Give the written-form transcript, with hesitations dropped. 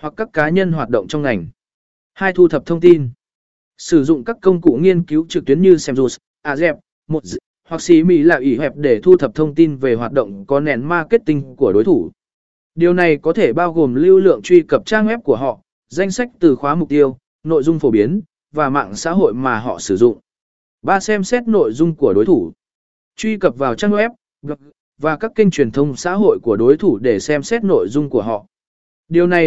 hoặc các cá nhân hoạt động trong ngành. 2. Thu thập thông tin. Sử dụng các công cụ nghiên cứu trực tuyến như Semrush, Ahrefs, Moz, hoặc Ahrefs để thu thập thông tin về hoạt động có nền marketing của đối thủ. Điều này có thể bao gồm lưu lượng truy cập trang web của họ, danh sách từ khóa mục tiêu, nội dung phổ biến, và mạng xã hội mà họ sử dụng. 3. Xem xét nội dung của đối thủ. Truy cập vào trang web, blog, và các kênh truyền thông xã hội của đối thủ để xem xét nội dung của họ. Điều này